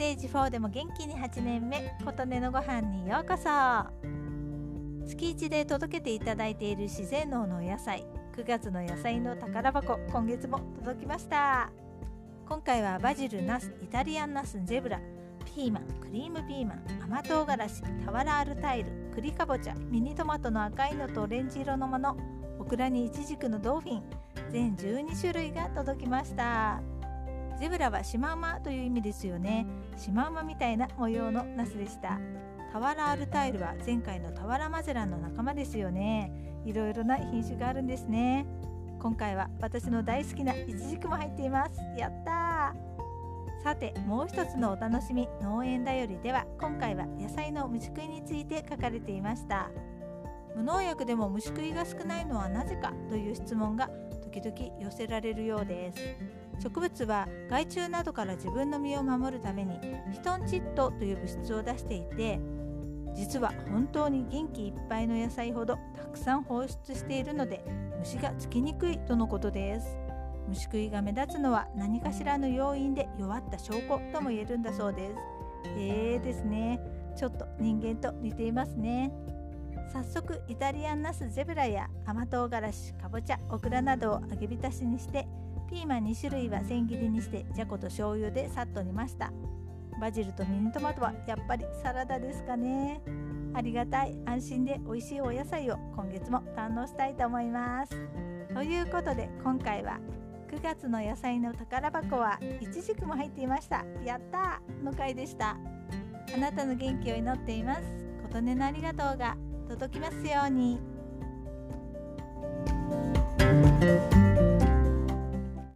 テージ4でも元気に8年目、琴音のご飯にようこそ。月1で届けていただいている自然農のお野菜、9月の野菜の宝箱、今月も届きました。今回はバジル、ナス、イタリアンナス、ゼブラ、ピーマン、クリームピーマン、甘唐辛子、タワラアルタイル、栗かぼちゃ、ミニトマトの赤いのとオレンジ色のもの、オクラにイチジクのドーフィン、全12種類が届きました。ゼブラはシマウマという意味ですよね。シマウマみたいな模様のナスでした。タワラアルタイルは前回のタワラマゼランの仲間ですよね。いろいろな品種があるんですね。今回は私の大好きなイチジクも入っています。やったー。さて、もう一つのお楽しみ、農園だよりでは、今回は野菜の虫食いについて書かれていました。無農薬でも虫食いが少ないのはなぜかという質問が時々寄せられるようです。植物は害虫などから自分の身を守るためにヒトンチッドという物質を出していて、実は本当に元気いっぱいの野菜ほどたくさん放出しているので、虫がつきにくいとのことです。虫食いが目立つのは何かしらの要因で弱った証拠とも言えるんだそうです。ですね、ちょっと人間と似ていますね。早速イタリアンナス、ゼブラや甘唐辛子、かぼちゃ、オクラなどを揚げ浸しにして、ピーマン2種類は千切りにして、じゃこと醤油でさっと煮ました。バジルとミニトマトはやっぱりサラダですかね。ありがたい、安心で美味しいお野菜を今月も堪能したいと思います。ということで、今回は9月の野菜の宝箱はイチジクも入っていました。やったーの回でした。あなたの元気を祈っています。琴音のありがとうが届きますように。